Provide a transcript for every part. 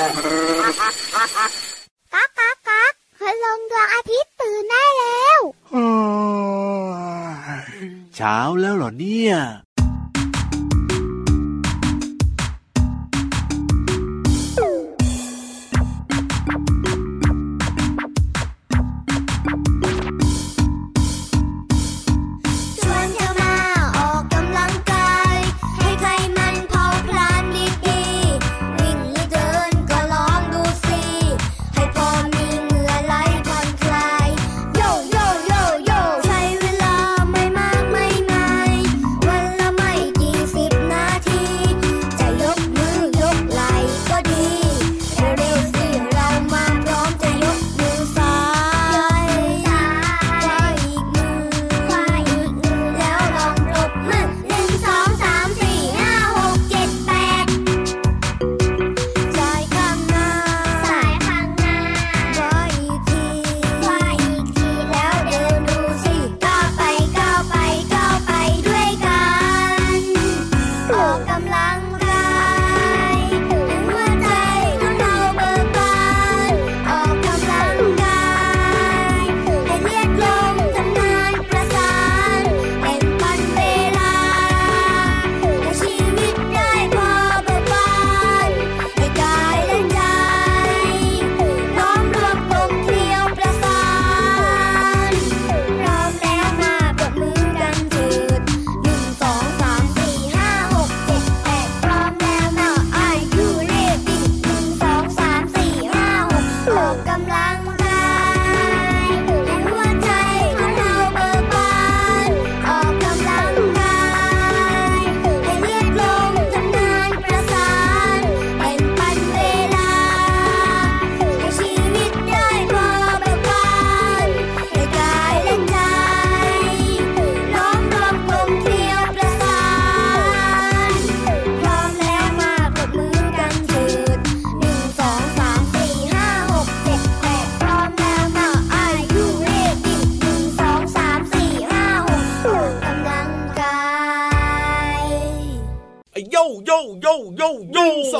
ก๊ากก๊ากก๊ากพระลงดวงอาทิตย์ตื่นได้แล้วเช้าแล้วเหรอเนี่ย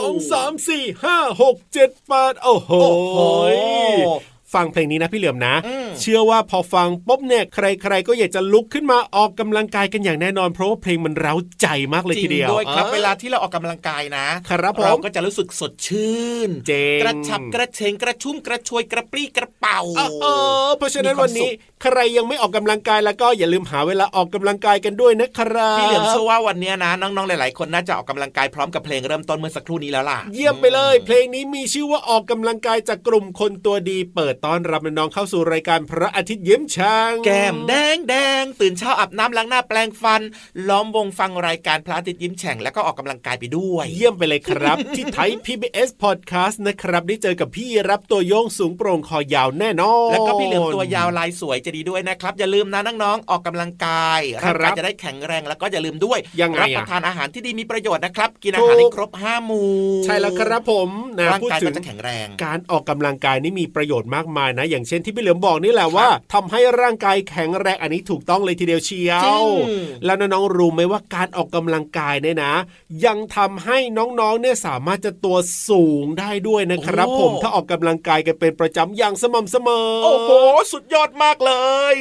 2, 3, 4, 5, 6, 7, 8โอ้โหฟังเพลงนี้นะพี่เหลือมนะเชื่อว่าพอฟังปุ๊บเนี่ยใครๆก็อยากจะลุกขึ้นมาออกกำลังกายกันอย่างแน่นอนเพราะว่าเพลงมันเร้าใจมากเลยทีเดียวจริงด้วยครับเวลาที่เราออกกำลังกายนะเราก็จะรู้สึกสดชื่นกระฉับกระเฉงกระชุ่มกระชวยกระปรี้กระเป๋าเพราะฉะนั้นวันนี้ใครยังไม่ออกกำลังกายแล้วก็อย่าลืมหาเวลาออกกำลังกายกันด้วยนะครับพี่เหลือมเชื่อว่าวันนี้นะน้องๆหลายๆคนน่าจะออกกำลังกายพร้อมกับเพลงเริ่มต้นเมื่อสักครู่นี้แล้วล่ะเยี่ยมไปเลยเพลงนี้มีชื่อว่าออกกำลังกายจากกลุ่มคนตัวดีเปิดต้อนรับน้องเข้าสู่รายการพระอาทิตย์ยิ้มช่างแก้มแดงแดงตื่นเช้าอาบน้ำล้างหน้าแปรงฟันล้อมวงฟังรายการพระอาทิตย์ยิ้มแฉ่งแล้วก็ออกกำลังกายไปด้วยเยี่ยมไปเลยครับ ที่ไทย PBS Podcast นะครับได้เจอกับพี่รับตัวโยงสูงโปร่งคอยาวแน่นอนแล้วก็พี่เหลือมตัวยาวลายสวยจะดีด้วยนะครับอย่าลืมนะน้องๆออกกำลังกายร่างกายจะได้แข็งแรงแล้วก็อย่าลืมด้วยรับประทานอาหารที่ดีมีประโยชน์นะครับกินอาหารให้ครบ5หมู่ใช่แล้วครับผมร่างกายมันจะแข็งแรงการออกกำลังกายนี่มีประโยชน์มากมายนะอย่างเช่นที่พี่เหลือมบอกนี่แหละว่าทำให้ร่างกายแข็งแรงอันนี้ถูกต้องเลยทีเดียวเชียวแล้วน้องๆรู้ไหมว่าการออกกำลังกายเนี่ยนะยังทำให้น้องๆเนี่ยสามารถจะตัวสูงได้ด้วยนะครับผมถ้าออกกำลังกายกันเป็นประจำอย่างสม่ำเสมอโอ้โหสุดยอดมากเลย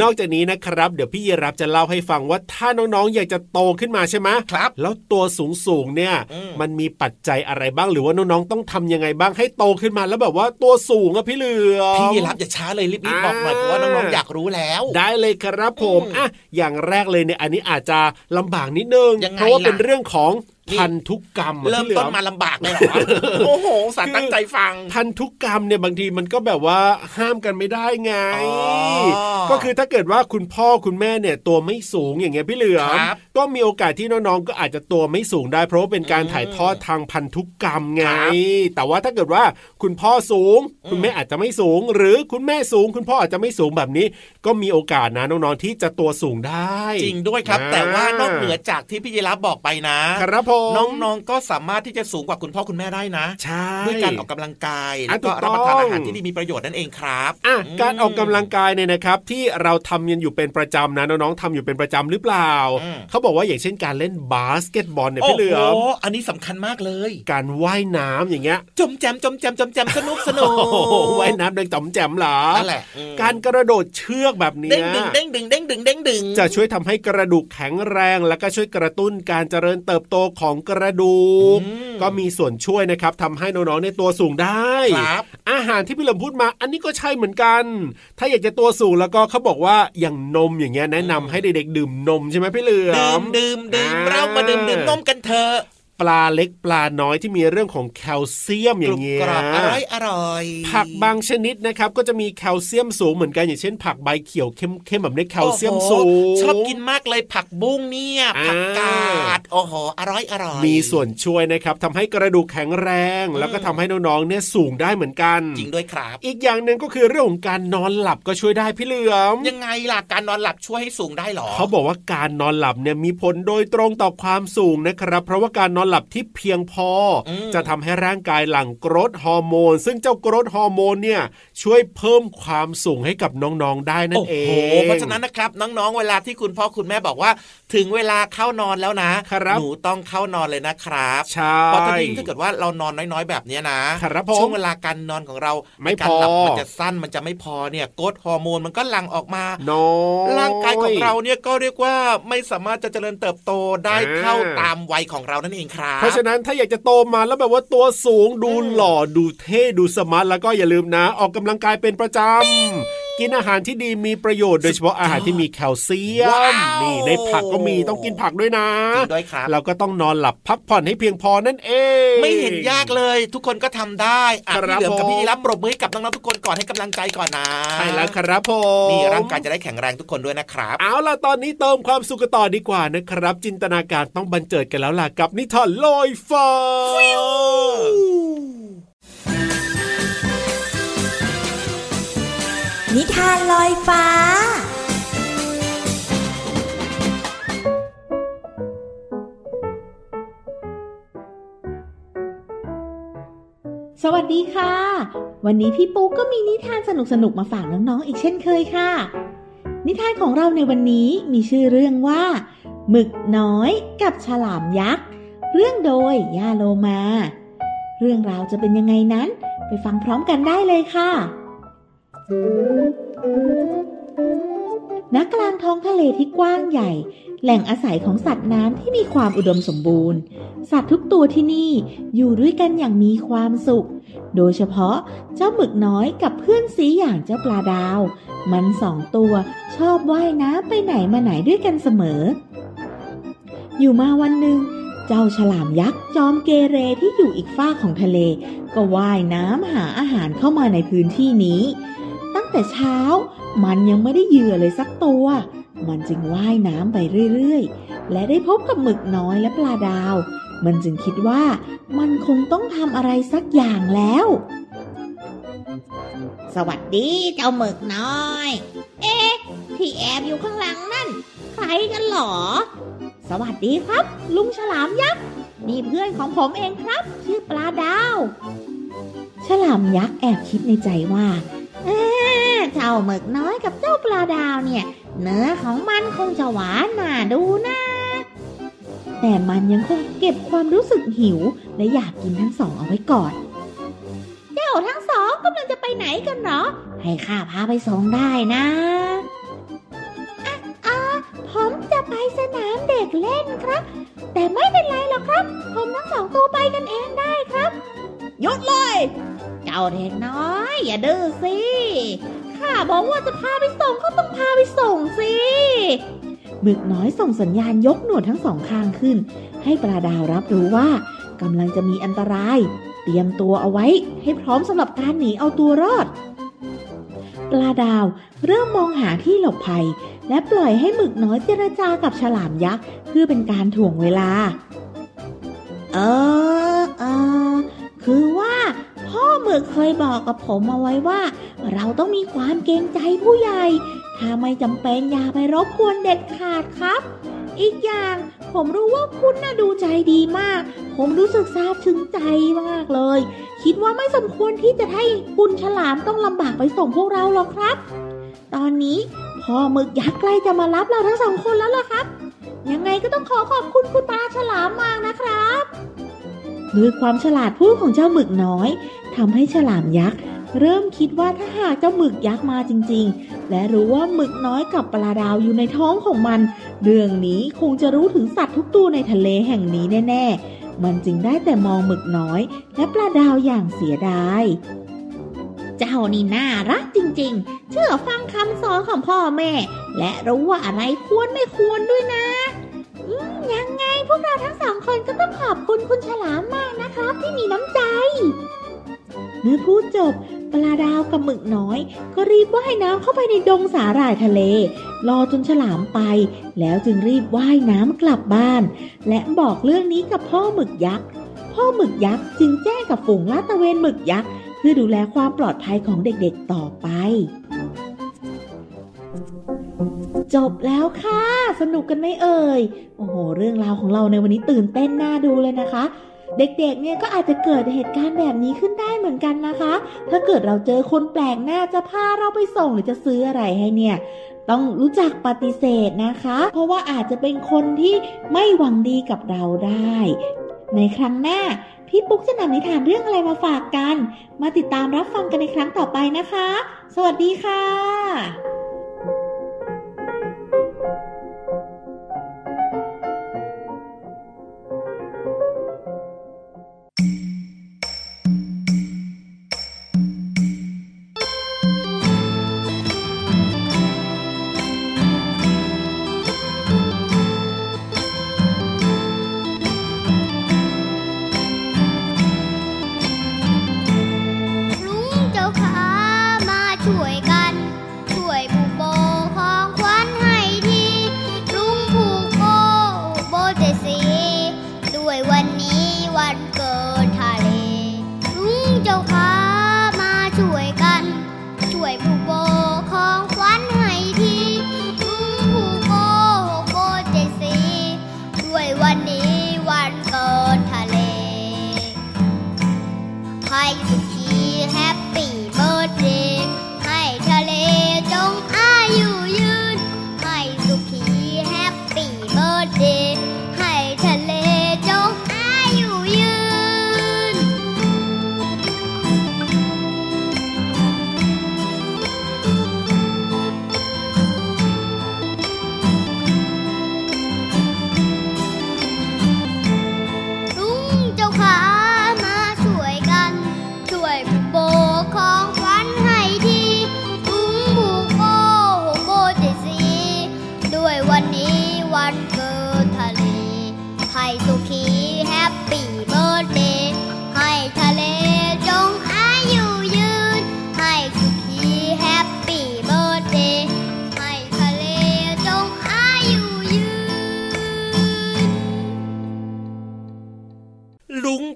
นอกจากนี้นะครับเดี๋ยวพี่ยีรับจะเล่าให้ฟังว่าถ้าน้องๆอยากจะโตขึ้นมาใช่ไหมครับแล้วตัวสูงๆเนี่ยมันมีปัจจัยอะไรบ้างหรือว่าน้องๆต้องทำยังไงบ้างให้โตขึ้นมาแล้วแบบว่าตัวสูงอะพี่เหลือมพี่ยีรับอย่าช้าเลยรีบๆบอกหน่อยเพราะว่าน้องๆอยากรู้แล้วได้เลยครับผมอ่ะอย่างแรกเลยเนี่ยอันนี้อาจจะลำบากนิดนึงเพราะว่าเป็นเรื่องของพันธุกรรมเริ่มต้นมาลำบากเลยเหรอโอ้โหสารตั้งใจฟังพันธุกรรมเนี่ยบางทีมันก็แบบว่าห้ามกันไม่ได้ไงก็คือถ้าเกิดว่าคุณพ่อคุณแม่เนี่ยตัวไม่สูงอย่างเงี้ยพี่เหลือมก็มีโอกาสที่น้องๆก็อาจจะตัวไม่สูงได้เพราะเป็นการถ่ายทอดทางพันธุกรรมไงแต่ว่าถ้าเกิดว่าคุณพ่อสูงคุณแม่อาจจะไม่สูงหรือคุณแม่สูงคุณพ่ออาจจะไม่สูงแบบนี้ก็มีโอกาสนะน้องๆที่จะตัวสูงได้จริงด้วยครับแต่ว่านอกเหนือจากที่พี่ยีราฟบอกไปนะครับ ผมน้องๆก็สามารถที่จะสูงกว่าคุณพ่อคุณแม่ได้นะด้วยการออกกำลังกายแล้วก็รับประทานอาหารที่มีประโยชน์นั่นเองครับการออกกำลังกายเนี่ยนะครับที่เราทำอยู่เป็นประจำนะน้องๆทำอยู่เป็นประจำหรือเปล่าเขาบอกว่าอย่างเช่นการเล่นบาสเกตบอลเนี่ยพี่เหลือมอันนี้สำคัญมากเลยการว่ายน้ำอย่างเงี้ยจมแจมจมแจมจมแจมสนุกสนุกว่ายน้ำเด้งจมแจมหรอนั่นแหละการกระโดดเชือกแบบนี้เด้งดึงเด้งดึงเด้งดึงเด้งดึงจะช่วยทำให้กระดูกแข็งแรงแล้วก็ช่วยกระตุ้นการเจริญเติบโตของกระดูกก็มีส่วนช่วยนะครับทำให้น้องๆในตัวสูงได้อาหารที่พี่เหลิมพูดมาอันนี้ก็ใช่เหมือนกันถ้าอยากจะตัวสูงแล้วก็เขาบอกว่าอย่างนมอย่างเงี้ยแนะนำให้เด็กๆดื่มนมใช่ไหมพี่เหลิมดื่มเรามาดื่มนมกันเถอะปลาเล็กปลาน้อยที่มีเรื่องของแคลเซียมอย่างเงี้ยอร่อยผักบางชนิดนะครับก็จะมีแคลเซียมสูงเหมือนกันอย่างเช่นผักใบเขียวเข้มแบบนี้แคลเซียมสูงชอบกินมากเลยผักบุ้งเนี่ยผักกาดโอ้โหอร่อยมีส่วนช่วยนะครับทำให้กระดูกแข็งแรงแล้วก็ทำให้น้องๆเนี่ยสูงได้เหมือนกันจริงด้วยครับอีกอย่างนึงก็คือเรื่องของการนอนหลับก็ช่วยได้พี่เหลือมยังไงล่ะการนอนหลับช่วยให้สูงได้หรอเขาบอกว่าการนอนหลับเนี่ยมีผลโดยตรงต่อความสูงนะครับเพราะว่าการนอนหลับที่เพียงพอจะทำให้ร่างกายหลั่งกรดฮอร์โมนซึ่งเจ้ากรดฮอร์โมนเนี่ยช่วยเพิ่มความสูงให้กับน้องๆได้นั่นเองเพราะฉะนั้นนะครับน้องๆเวลาที่คุณพ่อคุณแม่บอกว่าถึงเวลาเข้านอนแล้วนะหนูต้องเข้านอนเลยนะครับเพราะถ้ายิ่งถ้าเกิดว่าเรานอนน้อยๆแบบนี้นะช่วงเวลาการนอนของเราการหลับมันจะสั้นมันจะไม่พอเนี่ยกรดฮอร์โมนมันก็หลั่งออกมาร่างกายของเราเนี่ยก็เรียกว่าไม่สามารถจะเจริญเติบโตได้เท่าตามวัยของเรานั่นเองเพราะฉะนั้นถ้าอยากจะโตมาแล้วแบบว่าตัวสูงดูหล่อดูเท่ดูสมาร์ทแล้วก็อย่าลืมนะออกกำลังกายเป็นประจำกินอาหารที่ดีมีประโยชน์โดยเฉพาะอาหารที่มีแคลเซียมนี่ในผักก็มีต้องกินผักด้วยนะด้วยครับเราก็ต้องนอนหลับพักผ่อนให้เพียงพอนั่นเองไม่เห็นยากเลยทุกคนก็ทำได้พี่เหลือมกับพี่รับปรบมือให้กับน้องๆทุกคนก่อนให้กำลังใจก่อนนะใช่แล้วครับผมนี่ร่างกายจะได้แข็งแรงทุกคนด้วยนะครับเอาล่ะตอนนี้เติมความสุขกันต่อดีกว่านะครับจินตนาการต้องบันเจิดกันแล้วล่ะกับนิทานลอยฟ้านิทานลอยฟ้าสวัสดีค่ะวันนี้พี่ปูก็มีนิทานสนุกๆมาฝากน้องๆอีกเช่นเคยค่ะนิทานของเราในวันนี้มีชื่อเรื่องว่าหมึกน้อยกับฉลามยักษ์เรื่องโดยย่าโลมาเรื่องราวจะเป็นยังไงนั้นไปฟังพร้อมกันได้เลยค่ะณ กลางท้องทะเลที่กว้างใหญ่แหล่งอาศัยของสัตว์น้ำที่มีความอุดมสมบูรณ์สัตว์ทุกตัวที่นี่อยู่ด้วยกันอย่างมีความสุขโดยเฉพาะเจ้าหมึกน้อยกับเพื่อนสีอย่างเจ้าปลาดาวมันสองตัวชอบว่ายน้ำไปไหนมาไหนด้วยกันเสมออยู่มาวันหนึ่งเจ้าฉลามยักษ์จอมเกเรที่อยู่อีกฝ้าของทะเลก็ว่ายน้ำหาอาหารเข้ามาในพื้นที่นี้ตั้งแต่เช้ามันยังไม่ได้เหยื่อเลยสักตัวมันจึงว่ายน้ำไปเรื่อยๆและได้พบกับหมึกน้อยและปลาดาวมันจึงคิดว่ามันคงต้องทำอะไรสักอย่างแล้วสวัสดีเจ้าหมึกน้อยเอ๊ะที่แอบอยู่ข้างหลังนั่นใครกันหรอสวัสดีครับลุงฉลามยักษ์นี่เพื่อนของผมเองครับชื่อปลาดาวฉลามยักษ์แอบคิดในใจว่าเจ้าหมึกน้อยกับเจ้าปลาดาวเนี่ยเนื้อของมันคงจะหวานน่าดูนะแต่มันยังคงเก็บความรู้สึกหิวและอยากกินทั้งสองเอาไว้ก่อนเจ้าทั้งสองกำลังจะไปไหนกันเหรอให้ข้าพาไปส่งได้นะผมจะไปสนามเด็กเล่นครับแต่ไม่เป็นไรหรอกครับผมทั้งสองตัวไปกันเองได้ครับหยุดเลยเจ้าเด็กน้อยอย่าดื้อสิข้าบอกว่าจะพาไปส่งก็ต้องพาไปส่งสิหมึกน้อยส่งสัญญาณยกหนวดทั้งสองข้างขึ้นให้ปลาดาวรับรู้ว่ากำลังจะมีอันตรายเตรียมตัวเอาไว้ให้พร้อมสำหรับการหนีเอาตัวรอดปลาดาวเริ่มมองหาที่หลบภัยและปล่อยให้หมึกน้อยเจรจากับฉลามยักษ์เพื่อเป็นการถ่วงเวลาคือว่าพ่อหมึกเคยบอกกับผมเอาไว้ว่าเราต้องมีความเกรงใจผู้ใหญ่ถ้าไม่จำเป็นอย่าไปรบกวนเด็ดขาดครับอีกอย่าง ผมรู้ว่าคุณน่ะดูใจดีมากผมรู้สึกซาบซึ้งใจมากเลยคิดว่าไม่สมควรที่จะให้คุณฉลามต้องลำบากไปส่งพวกเราหรอกครับตอนนี้พ่อหมึกยักษ์ใกล้จะมารับเราทั้งสองคนแล้วล่ะครับยังไงก็ต้องขอขอบคุณคุณปลาฉลามมากนะครับด้วยความฉลาดพูดของเจ้าหมึกน้อยทำให้ฉลามยักษ์เริ่มคิดว่าถ้าหากเจ้าหมึกยักษ์มาจริงๆและรู้ว่าหมึกน้อยกับปลาดาวอยู่ในท้องของมันเรื่องนี้คงจะรู้ถึงสัตว์ทุกตัวในทะเลแห่งนี้แน่ๆมันจึงได้แต่มองหมึกน้อยและปลาดาวอย่างเสียดายเจ้านี่น่ารักจริงๆเชื่อฟังคำสอนของพ่อแม่และรู้ว่าอะไรควรไม่ควรด้วยนะยังไงพวกเราทั้งสองคนก็ต้องขอบคุณคุณฉลามมากนะครับที่มีน้ำใจเมื่อพูดจบปลาดาวกับหมึกน้อยก็รีบว่ายน้ำเข้าไปในดงสาหร่ายทะเลรอจนฉลามไปแล้วจึงรีบว่ายน้ำกลับบ้านและบอกเรื่องนี้กับพ่อหมึกยักษ์พ่อหมึกยักษ์จึงแจ้งกับฝูงลาดตระเวนหมึกยักษ์เพื่อดูแลความปลอดภัยของเด็กๆต่อไปจบแล้วค่ะสนุกกันไหมเอ่ยโอ้โหเรื่องราวของเราในวันนี้ตื่นเต้นน่าดูเลยนะคะเด็กๆเนี่ยก็อาจจะเกิดเหตุการณ์แบบนี้ขึ้นได้เหมือนกันนะคะถ้าเกิดเราเจอคนแปลกหน้าจะพาเราไปส่งหรือจะซื้ออะไรให้เนี่ยต้องรู้จักปฏิเสธนะคะเพราะว่าอาจจะเป็นคนที่ไม่หวังดีกับเราได้ในครั้งหน้าพี่ปุ๊กจะนำนิทานเรื่องอะไรมาฝากกันมาติดตามรับฟังกันในครั้งต่อไปนะคะสวัสดีค่ะ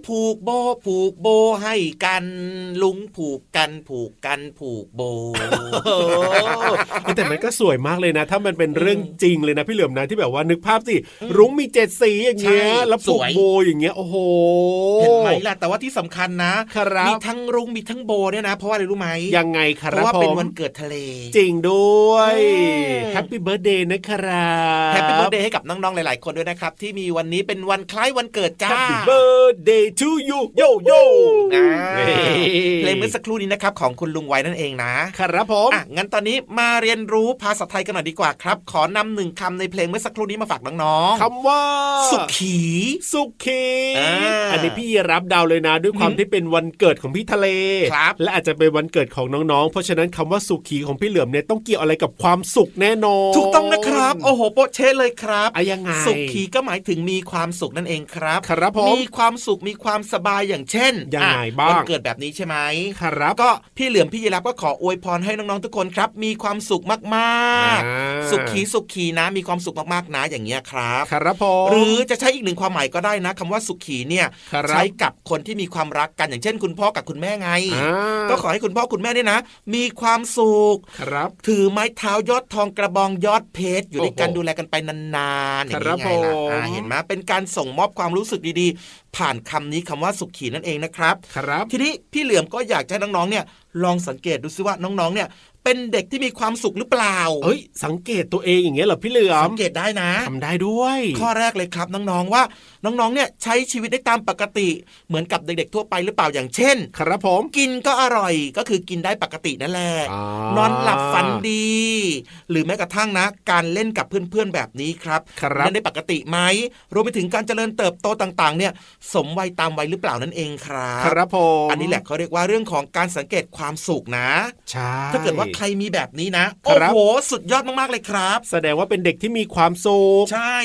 ผูกโบให้กันลุงผูกกันผูกกันผูกโบ แต่มันก็สวยมากเลยนะถ้ามันเป็นเรื่องจริงเลยนะพี่เหลือมนะที่แบบว่านึกภาพสิรุ้งมีเจ็ดสีอย่างเงี้ยแล้วผูกโบอย่างเงี้ยโอ้โหเห็นไหมล่ะแต่ว่าที่สำคัญนะมีทั้งรุ้งมีทั้งโบเนี่ยนะเพราะอะไรรู้ไหมยังไงครับเพราะว่าเป็นวันเกิดทะเลจริงด้วยแฮปปี้เบิร์ดเดย์นะครับแฮปปี้เบิร์ดเดย์ให้กับน้องๆหลายๆคนด้วยนะครับที่มีวันนี้เป็นวันคล้ายวันเกิดจ้าแฮปปี้เบิร์ดเดย์ทูยูโยโย่นะเพลงเมื่อสักครู่นี้นะครับของคุณลุงไว้นั่นเองนะครับผมงั้นตอนนี้มาเรียนรู้ภาษาไทยกันหน่อยดีกว่าครับขอนำหนึ่งคำในเพลงเมื่อสักครู่นี้มาฝากน้องๆคำว่าสุขีสุขีอันนี้พี่รับดาวเลยนะด้วยความที่เป็นวันเกิดของพี่ทะเลและอาจจะเป็นวันเกิดของน้องๆเพราะฉะนั้นคำว่าสุขีของพี่เหลือมเนี่ยต้องเกี่ยวอะไรกับความสุขแน่นอนถูกต้องนะครับโอ้โหโป๊ะเช๊ะเลยครับยังไงสุขีก็หมายถึงมีความสุขนั่นเองครับมีความสุขมีความสบายอย่างเช่นวันเกิดแบบนี้ใช่ไหม นี้ครับก็พี่เหลือมพี่ยีรับก็ขออวยพรให้น้องๆทุกคนครับมีความสุขมากๆสุขีนะมีความสุขมากๆนะอย่างเงี้ยครับครับผมหรือจะใช้อีกหนึ่งความหมายก็ได้นะคำว่าสุขีเนี่ยใช้กับคนที่มีความรักกันอย่างเช่นคุณพ่อกับคุณแม่ไงก็ขอให้คุณพ่อคุณแม่เนี่ยนะมีความสุขครับถือไม้เท้ายอดทองกระบองยอดเพชรอยู่ด้วยกันดูแลกันไปนานๆครับผมเห็นไหมเป็นการส่งมอบความรู้สึกดีๆผ่านคำนี้คำว่าสุขีนั่นเองนะครับครับทีนี้พี่เหลือมก็อยากให้น้องๆเนี่ยลองสังเกตดูซิว่าน้องๆเนี่ยเป็นเด็กที่มีความสุขหรือเปล่าเฮ้ยสังเกตตัวเองอย่างเงี้ยเหรอพี่เหลือมสังเกตได้นะทำได้ด้วยข้อแรกเลยครับน้องๆว่าน้องๆเนี่ยใช้ชีวิตได้ตามปกติเหมือนกับเด็กๆทั่วไปหรือเปล่าอย่างเช่นครับผมกินก็อร่อยก็คือกินได้ปกตินั่นแหละนอนหลับฝันดีหรือแม้กระทั่งนะการเล่นกับเพื่อนๆแบบนี้ครับเล่นได้ปกติไหมรวมไปถึงการเจริญเติบโตต่างๆเนี่ยสมวัยตามวัยหรือเปล่านั่นเองครับครับผมอันนี้แหละเขาเรียกว่าเรื่องของการสังเกตความสุขนะใช่ถ้าเกิดว่าใครมีแบบนี้นะโอ้โหสุดยอดมากๆเลยครับแสดงว่าเป็นเด็กที่มีความสุขใช่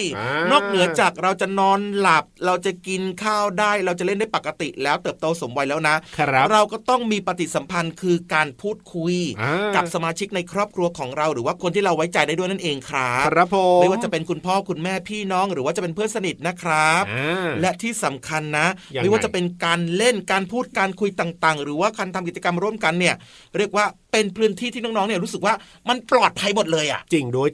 นอกเหนือจากเราจะนอนหลับเราจะกินข้าวได้เราจะเล่นได้ปกติแล้วเติบโตสมวัยแล้วนะเราก็ต้องมีปฏิสัมพันธ์คือการพูดคุยกับสมาชิกในครอบครัวของเราหรือว่าคนที่เราไว้ใจได้ด้วยนั่นเองครับครับผมไม่ว่าจะเป็นคุณพ่อคุณแม่พี่น้องหรือว่าจะเป็นเพื่อนสนิทนะครับและที่สำคัญนะไม่ว่าจะเป็นการเล่นการพูดการคุยต่างๆหรือว่าการทำกิจกรรมร่วมกันเนี่ยเรียกว่าเป็นพื้นที่ที่น้องๆเนี่ยรู้สึกว่ามันปลอดภัยหมดเลยอ่ะจริงด้วย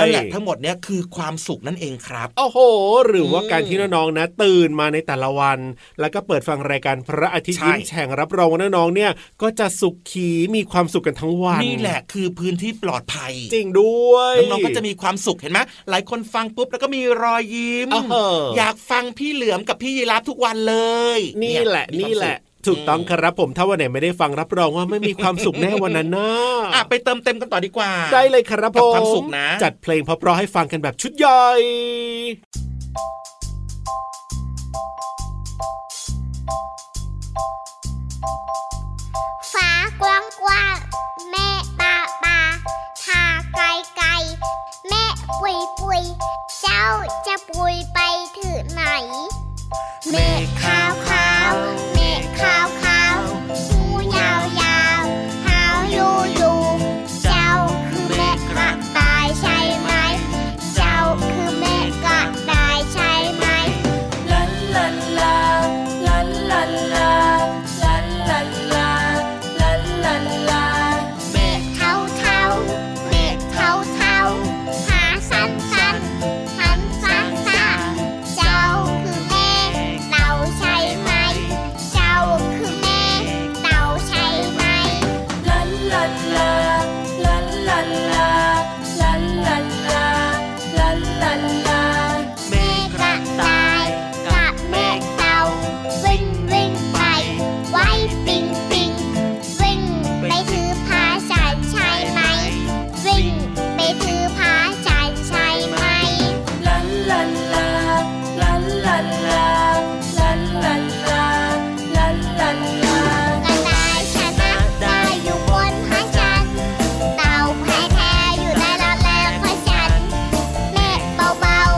นั่นแหละทั้งหมดเนี่ยคือความสุขนั่นเองครับโอ้โหหรือว่าการที่น้องๆนะตื่นมาในแต่ละวันแล้วก็เปิดฟังรายการพระอาทิตย์ยิ้มแฉ่งรับรองว่าน้องๆเนี่ยก็จะสุขีมีความสุขกันทั้งวันนี่แหละคือพื้นที่ปลอดภัยจริงด้วยน้องๆก็จะมีความสุขเห็นไหมหลายคนฟังปุ๊บแล้วก็มีรอยยิ้ม อยากฟังพี่เหลือมกับพี่ยีราฟทุกวันเลยนี่แหละถูกต้องครับผมถ้าวันไหนไม่ได้ฟังรับรองว่าไม่มีความสุขแน่วันนั้นนะไปเติมเต็มกันต่อดีกว่าได้เลยครับผมความสุขนะจัดเพลงเพราะๆให้ฟังกันแบบชุดใหญ่ฟ้ากว้างๆแม่ป่าทาไกลแม่ปุยเจ้าจะปุยไปถึงไหนแม่ขาวแม่ขาวหูยาวเท้าอยู่เจ้าคือแม่กระต่ายใช่ไหมเจ้าคือแม่กระต่ายใช่ไหมลันลันลาลันลันลาลันลันลาลันลันลาแม่เท้าแม่เท้าขาสั้น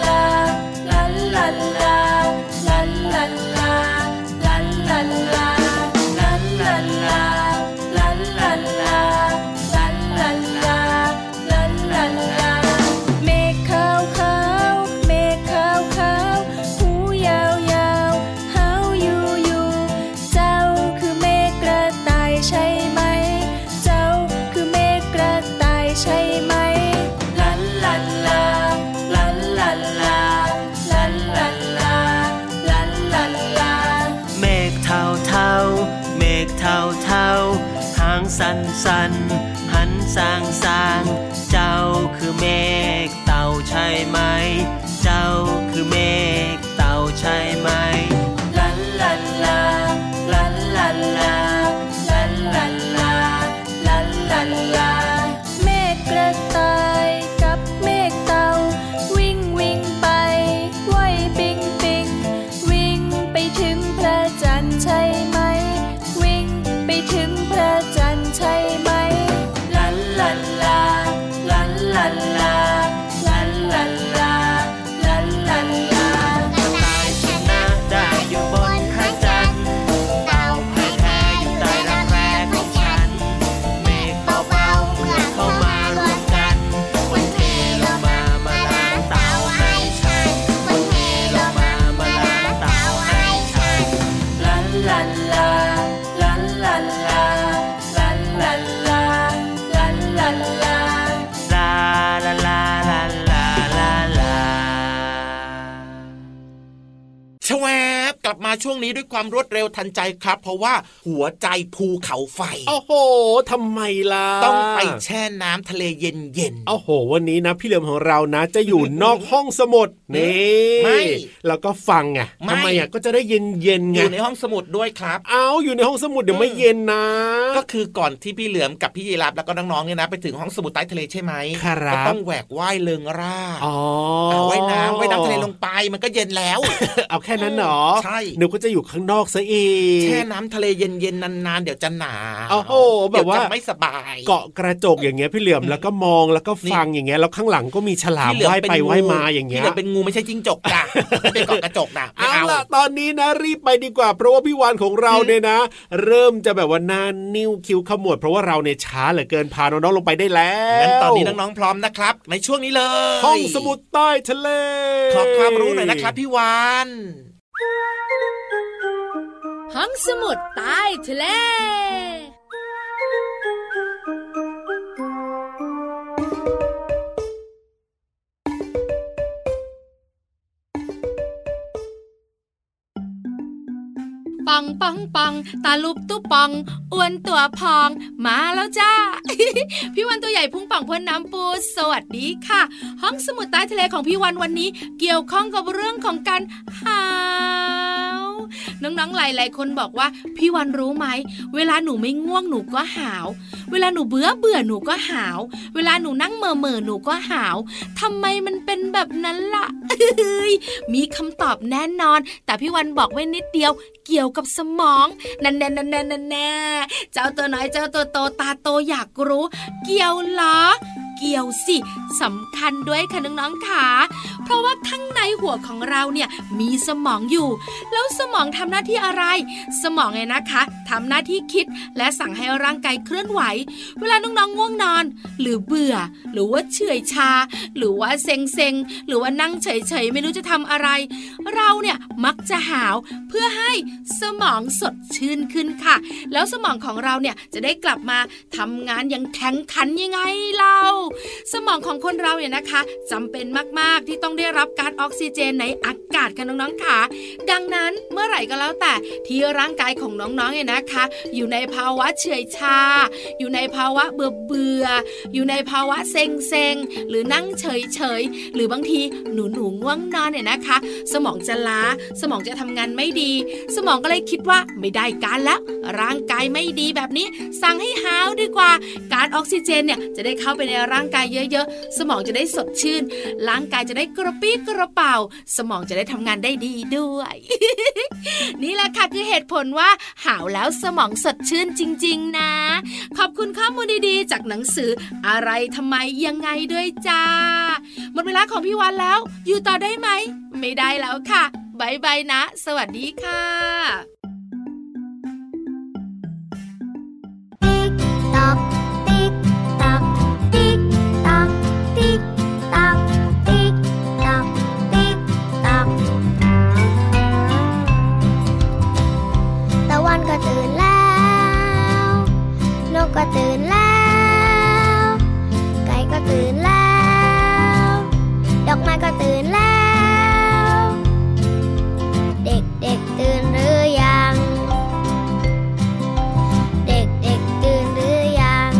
เจ้าคือใช่ไหมเจ้าคือแม่เต่าใช่ไหมลันลันลาลันลันลาลันลันลาลันลันลาแม่กระต่ายกับแม่เต่าวิ่งไปไว้ปิ้งวิ่งไปถือพาฉันใช่ไหมวิ่งไปถือพาฉันใช่ไหมลันลันลาลันลันลาสันหันสางเจ้าคือเมฆเต่าใช่ไหมเจ้าคือเมฆเต่าใช่ไหมลันลันลาลันลันลาลันลันลาลันลันลาเมฆกระต่ายกับเมฆเต่าวิ่งไปไว้ปิ้งวิ่งไปถึงพระจันทร์ใช่ไหมวิ่งไปถึงพระจันทร์ใช่ไหมลันลันลาลันลันลาลันลันลาลัน แฉบกลับมาช่วงนี้ด้วยความรวดเร็วทันใจครับเพราะว่าหัวใจภูเขาไฟโอ้โหทำไมล่ะต้องไปแช่น้ำทะเลเย็นๆโอ้โหวันนี้นะพี่เหลือมของเรานะจะอยู่ นอกห้องสมุดนี่แล้วก็ฟังไงทำไมอ่ะก็จะได้เย็นๆไงอยู่ในห้องสมุดด้วยครับเอาอยู่ในห้องสมุดเดี๋ยวไม่เย็นนะก็คือก่อนที่พี่เหลือมกับพี่ยีราฟแล้วก็น้องๆเนี่ยนะไปถึงห้องสมุดใต้ทะเลใช่ไหมก็ต้องแหวกว่ายเริงร่าว่ายน้ำทะเลลงไปมันก็เย็นแล้ว เอาแค่นั้นหนอใช่หนูก็จะอยู่ข้างนอกซะเองแช่น้ำทะเลเย็นๆนานๆเดี๋ยวจะหนาวโอ้โหแบบว่าไม่สบายเกาะกระจกอย่างเงี้ยพี่เหลือมแล้วก็มองแล้วก็ฟังอย่างเงี้ยแล้วข้างหลังก็มีฉลามว่ายไปว่ายมาอย่างเงี้ยพี่เหลือมเป็นงูไม่ใช่จิ้งจกจ้ะเป็นเกาะกระจกนะเอาล่ะตอนนี้นะรีบไปดีกว่าเพราะว่าพี่วานของเราเนี่ยนะเริ่มจะแบบว่าหน้านิ้วคิ้วขมวดเพราะว่าเราเนี่ยช้าเหลือเกินพาน้องๆลงไปได้แล้วงั้นตอนนี้น้องๆพร้อมนะครับในช่วงนี้เลยห้องสมุดใต้ทะเลขอความรู้หน่อยนะครับพี่วานห้องสมุดใต้ทะเลปังปังปังตาลุบตุ๊ปังอ้วนตัวพองมาแล้วจ้า พี่วันตัวใหญ่พุงปังพ้นน้ำปูสวัสดีค่ะห้องสมุดใต้ทะเลของพี่วันวันนี้เกี่ยวข้องกับเรื่องของการหาวน้องๆหลายๆคนบอกว่าพี่วันรู้ไหมเวลาหนูไม่ง่วงหนูก็หาวเวลาหนูเบื่อหนูก็หาวเวลาหนูนั่งเมื่อหนูก็หาวทำไมมันเป็นแบบนั้นล่ะ มีคำตอบแน่นอนแต่พี่วันบอกไว้นิดเดียวเกี่ยวกับสมองนั่นๆๆๆๆเจ้าตัวน้อยเจ้าตัวโตตาโตอยากรู้เกี่ยวเหรอเกี่ยวสิสำคัญด้วยค่ะน้องๆค่ะเพราะว่าข้างในหัวของเราเนี่ยมีสมองอยู่แล้วสมองทำหน้าที่อะไรสมองเนี่ยนะคะทำหน้าที่คิดและสั่งให้ร่างกายเคลื่อนไหวเวลาน้องๆง่วงนอนหรือเบื่อหรือว่าเฉื่อยชาหรือว่าเซ็งๆหรือว่านั่งเฉยๆไม่รู้จะทำอะไรเราเนี่ยมักจะหาวเพื่อให้สมองสดชื่นขึ้นค่ะแล้วสมองของเราเนี่ยจะได้กลับมาทำงานอย่างแข็งขันยังไงเราสมองของคนเราเนี่ยนะคะจำเป็นมากๆที่ต้องได้รับการออกซิเจนในอากาศกันน้องๆค่ะดังนั้นเมื่อไหร่ก็แล้วแต่ที่ร่างกายของน้องๆเนี่ยนะคะอยู่ในภาวะเฉื่อยชาอยู่ในภาวะเบื่ออยู่ในภาวะเซ็งๆหรือนั่งเฉยๆหรือบางทีหนูง่วงนอนเนี่ยนะคะสมองจะล้าสมองจะทำงานไม่ดีสมองก็เลยคิดว่าไม่ได้การแล้วร่างกายไม่ดีแบบนี้สั่งให้หาวดีกว่าการออกซิเจนเนี่ยจะได้เข้าไปในร่างกายเยอะๆสมองจะได้สดชื่นร่างกายจะได้กระปี้กระเป๋าสมองจะได้ทำงานได้ดีด้วย นี่แหละค่ะคือเหตุผลว่าหาวแล้วสมองสดชื่นจริงๆนะขอบคุณข้อมูลดีๆจากหนังสืออะไรทำไมยังไงด้วยจ้าหมดเวลาของพี่วันแล้วอยู่ต่อได้ไหมไม่ได้แล้วค่ะบ๊ายบายนะสวัสดีค่ะติ๊กต๊อกติ๊กต๊อกติ๊กต๊อกติ๊กต๊อกติ๊กต๊อกติ๊กต๊อกตะวันก็ตื่นแล้วนกก็ตื่นแล้วไก่ก็ตื่นแล้วดอกไม้ก็ตื่นแล้วเด็กตื่นหรือยังเด็กๆตื่นหรือยัง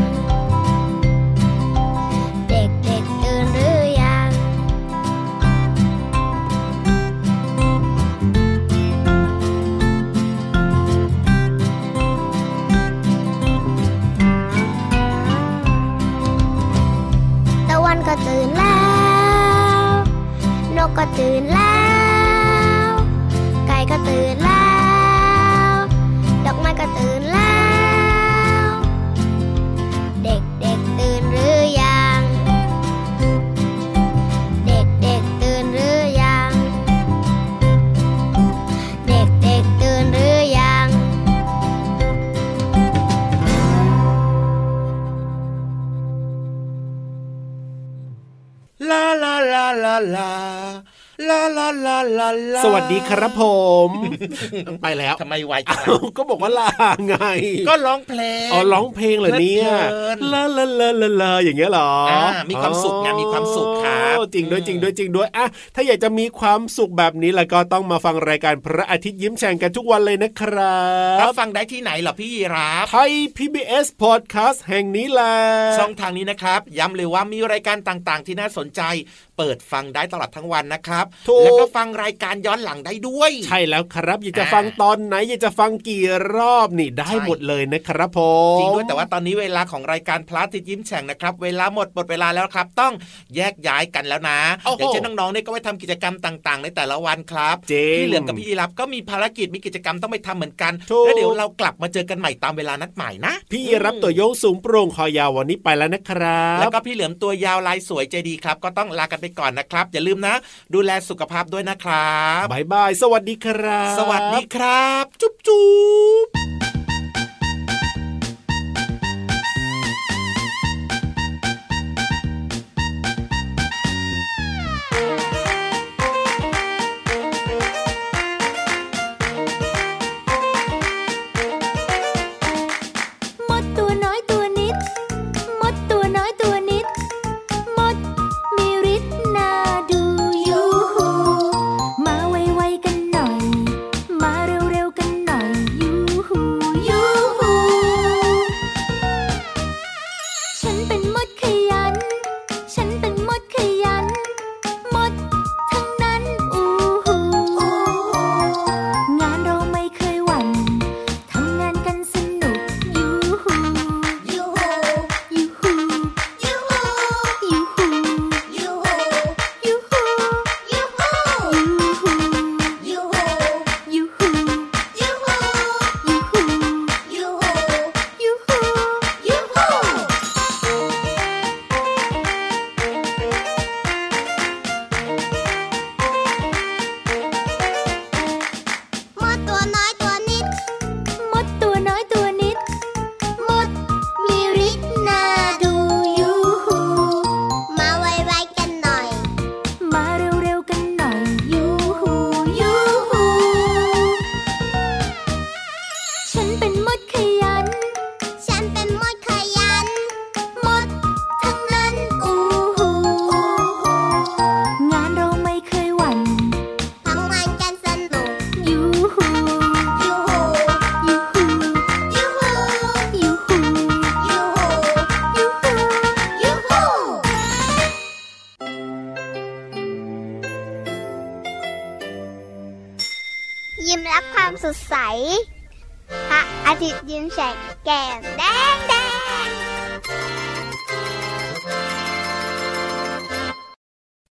เด็กๆตื่นหรือยังตะวันก็ตื่นแล้วนกก็ตื่นแล้วไก่ก็ตื่นแล้วดอกไม้ก็ตื่นแล้วเด็กๆตื่นหรือยังเด็กๆตื่นหรือยังเด็กๆตื่นหรือยังลาลาลาลาลา ลาลาลาลาลาสวัสดีครับผมไปแล้วทำไมไวจังก็บอกว่าลาไงก็ร้องเพลงอ๋อร้องเพลงเหรอเนี่ยลาลาลาลาลาอย่างเงี้ยหรอมีความสุขไงมีความสุขครับจริงด้วยจริงด้วยจริงด้วยอะถ้าอยากจะมีความสุขแบบนี้แล้วก็ต้องมาฟังรายการพระอาทิตย์ยิ้มแฉ่งกันทุกวันเลยนะครับรับฟังได้ที่ไหนเหรอพี่รับไทย PBS Podcast แห่งนี้แหละช่องทางนี้นะครับย้ำเลยว่ามีรายการต่างๆที่น่าสนใจเปิดฟังได้ตลอดทั้งวันนะครับแล้วก็ฟังรายการย้อนหลังได้ด้วยใช่แล้วครับอยากจะฟังตอนไหนอยากจะฟังกี่รอบนี่ได้หมดเลยนะครับผมจริงด้วยแต่ว่าตอนนี้เวลาของรายการพระอาทิตย์ยิ้มแฉ่งนะครับเวลาหมดเวลาแล้วครับต้องแยกย้ายกันแล้วนะเดี๋ยวเจ้าน้องๆเนี่ยก็ไปทำกิจกรรมต่างๆในแต่ละวันครับพี่เหลือมกับพี่ยีรับก็มีภารกิจมีกิจกรรมต้องไปทำเหมือนกันแล้วเดี๋ยวเรากลับมาเจอกันใหม่ตามเวลานัดหมายนะพี่ยีรับตัวโยงสูงโปร่งคอยาววันนี้ไปแล้วนะครับแล้วก็พี่เหลือมตัวยาวลายสวยใจดีครับก็ต้องลากันไปก่อนนะครับอย่าลืมนะดูแลสุขภาพด้วยนะครับบ๊ายบายสวัสดีครับสวัสดีครับจุ๊บจุ๊บยิ้มรับความสดใสพระอาทิตย์ยิ้มแฉกแก้มแดง